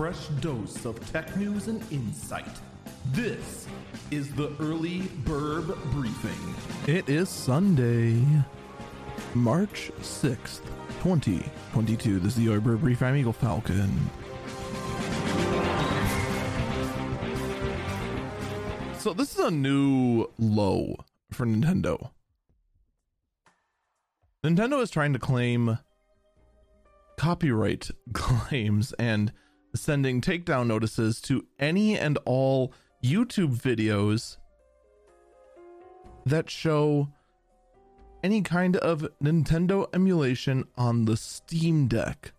fresh dose of tech news and insight. This is the Early Birb Briefing. It is Sunday, March 6th, 2022. This is the Early Birb Briefing. I'm Eagle Falcon. So this is a new low for Nintendo. Nintendo is trying to claim copyright claims and sending takedown notices to any and all YouTube videos that show any kind of Nintendo emulation on the Steam Deck.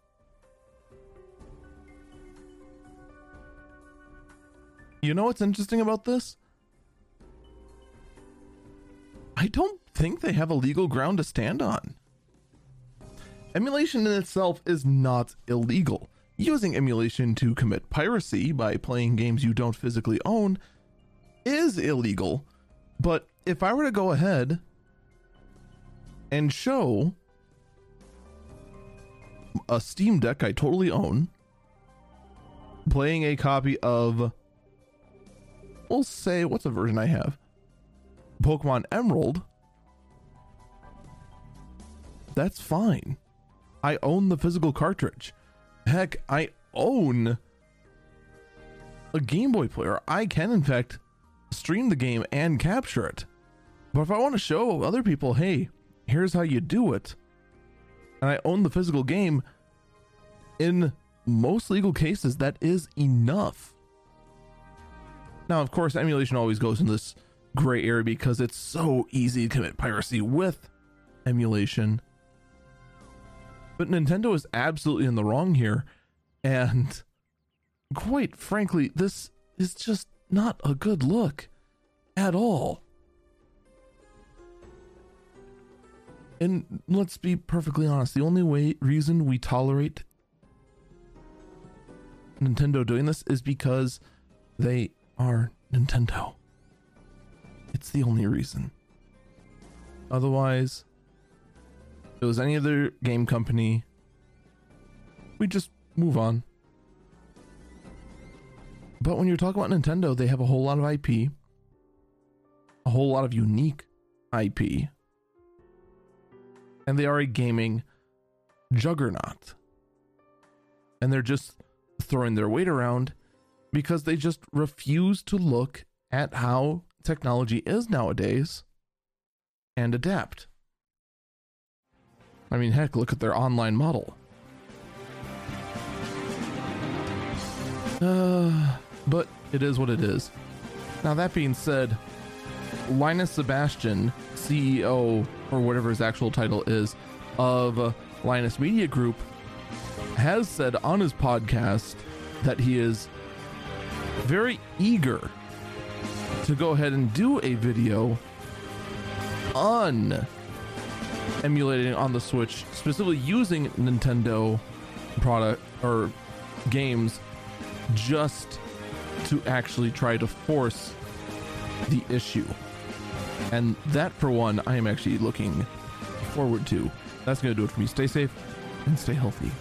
You know what's interesting about this? I don't think they have a legal ground to stand on. Emulation in itself is not illegal. Using emulation to commit piracy by playing games you don't physically own is illegal, but if I were to go ahead and show a Steam Deck I totally own playing a copy of, we'll say, what's a version I have? Pokemon Emerald, that's fine. I own the physical cartridge. Heck, I own a Game Boy player. I can, in fact, stream the game and capture it. But if I want to show other people, hey, here's how you do it, and I own the physical game, in most legal cases, that is enough. Now, of course, emulation always goes in this gray area because it's so easy to commit piracy with emulation. But Nintendo is absolutely in the wrong here, and quite frankly, this is just not a good look at all. And let's be perfectly honest, the only reason we tolerate Nintendo doing this is because they are Nintendo. It's the only reason. Otherwise, if it was any other game company, we just move on. But when you're talking about Nintendo, they have a whole lot of IP, a whole lot of unique IP, and they are a gaming juggernaut. And they're just throwing their weight around because they just refuse to look at how technology is nowadays and adapt. I mean, heck, look at their online model. But it is what it is. Now, that being said, Linus Sebastian, CEO, or whatever his actual title is, of Linus Media Group, has said on his podcast that he is very eager to go ahead and do a video on emulating on the Switch, specifically using Nintendo product or games, just to actually try to force the issue. And that, for one, I am actually looking forward to. That's going to do it for me. Stay safe and stay healthy.